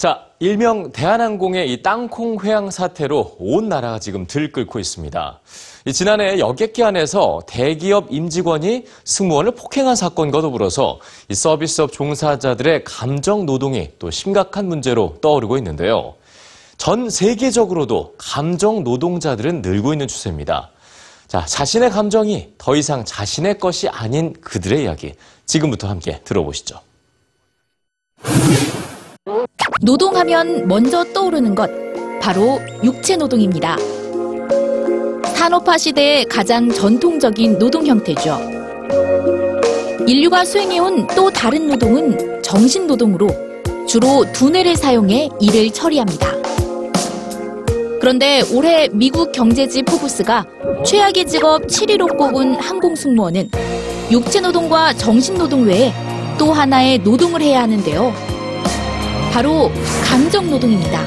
자, 일명 대한항공의 이 땅콩 회항 사태로 온 나라가 지금 들끓고 있습니다. 지난해 여객기 안에서 대기업 임직원이 승무원을 폭행한 사건과 더불어서 이 서비스업 종사자들의 감정 노동이 또 심각한 문제로 떠오르고 있는데요. 전 세계적으로도 감정 노동자들은 늘고 있는 추세입니다. 자, 자신의 감정이 더 이상 자신의 것이 아닌 그들의 이야기, 지금부터 함께 들어보시죠. 노동하면 먼저 떠오르는 것, 바로 육체 노동입니다. 산업화 시대의 가장 전통적인 노동 형태죠. 인류가 수행해온 또 다른 노동은 정신 노동으로 주로 두뇌를 사용해 일을 처리합니다. 그런데 올해 미국 경제지 포브스가 최악의 직업 7위로 꼽은 항공승무원은 육체 노동과 정신 노동 외에 또 하나의 노동을 해야 하는데요. 바로 감정 노동입니다.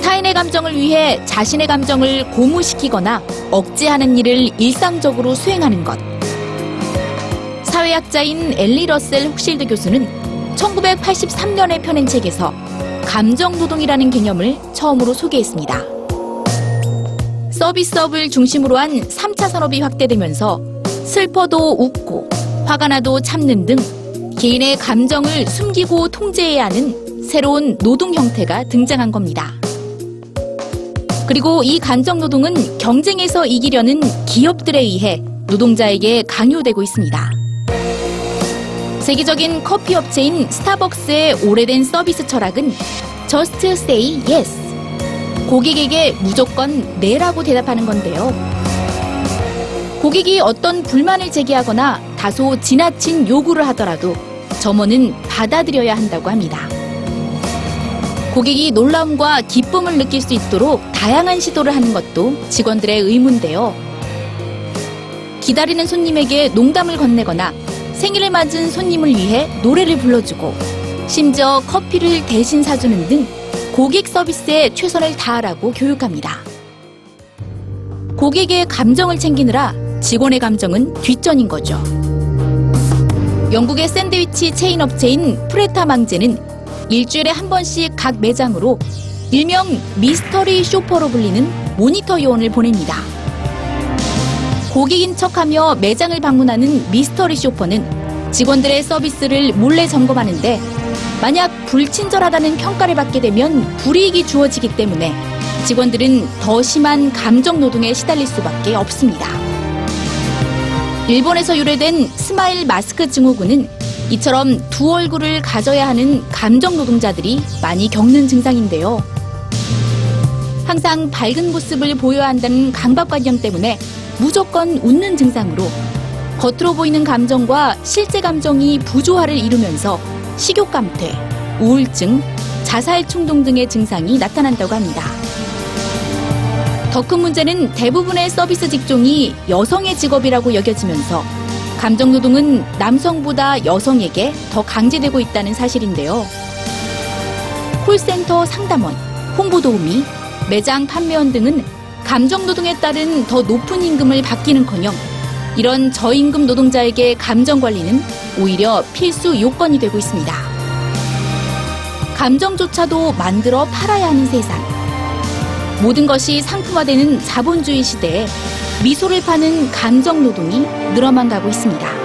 타인의 감정을 위해 자신의 감정을 고무시키거나 억제하는 일을 일상적으로 수행하는 것. 사회학자인 앨리 러셀 혹실드 교수는 1983년에 펴낸 책에서 감정 노동이라는 개념을 처음으로 소개했습니다. 서비스업을 중심으로 한 3차 산업이 확대되면서 슬퍼도 웃고 화가 나도 참는 등 개인의 감정을 숨기고 통제해야 하는 새로운 노동 형태가 등장한 겁니다. 그리고 이 감정 노동은 경쟁에서 이기려는 기업들에 의해 노동자에게 강요되고 있습니다. 세계적인 커피 업체인 스타벅스의 오래된 서비스 철학은 Just say yes. 고객에게 무조건 네라고 대답하는 건데요. 고객이 어떤 불만을 제기하거나 다소 지나친 요구를 하더라도 점원은 받아들여야 한다고 합니다. 고객이 놀라움과 기쁨을 느낄 수 있도록 다양한 시도를 하는 것도 직원들의 의무인데요. 기다리는 손님에게 농담을 건네거나 생일을 맞은 손님을 위해 노래를 불러주고 심지어 커피를 대신 사주는 등 고객 서비스에 최선을 다하라고 교육합니다. 고객의 감정을 챙기느라 직원의 감정은 뒷전인 거죠. 영국의 샌드위치 체인 업체인 프레타 망제는 일주일에 한 번씩 각 매장으로 일명 미스터리 쇼퍼로 불리는 모니터 요원을 보냅니다. 고객인 척하며 매장을 방문하는 미스터리 쇼퍼는 직원들의 서비스를 몰래 점검하는데 만약 불친절하다는 평가를 받게 되면 불이익이 주어지기 때문에 직원들은 더 심한 감정 노동에 시달릴 수밖에 없습니다. 일본에서 유래된 스마일 마스크 증후군은 이처럼 두 얼굴을 가져야 하는 감정 노동자들이 많이 겪는 증상인데요. 항상 밝은 모습을 보여야 한다는 강박관념 때문에 무조건 웃는 증상으로 겉으로 보이는 감정과 실제 감정이 부조화를 이루면서 식욕감퇴, 우울증, 자살 충동 등의 증상이 나타난다고 합니다. 더 큰 문제는 대부분의 서비스 직종이 여성의 직업이라고 여겨지면서 감정노동은 남성보다 여성에게 더 강제되고 있다는 사실인데요. 콜센터 상담원, 홍보도우미, 매장 판매원 등은 감정노동에 따른 더 높은 임금을 받기는커녕 이런 저임금 노동자에게 감정관리는 오히려 필수 요건이 되고 있습니다. 감정조차도 만들어 팔아야 하는 세상. 모든 것이 상품화되는 자본주의 시대에 미소를 파는 감정 노동이 늘어만 가고 있습니다.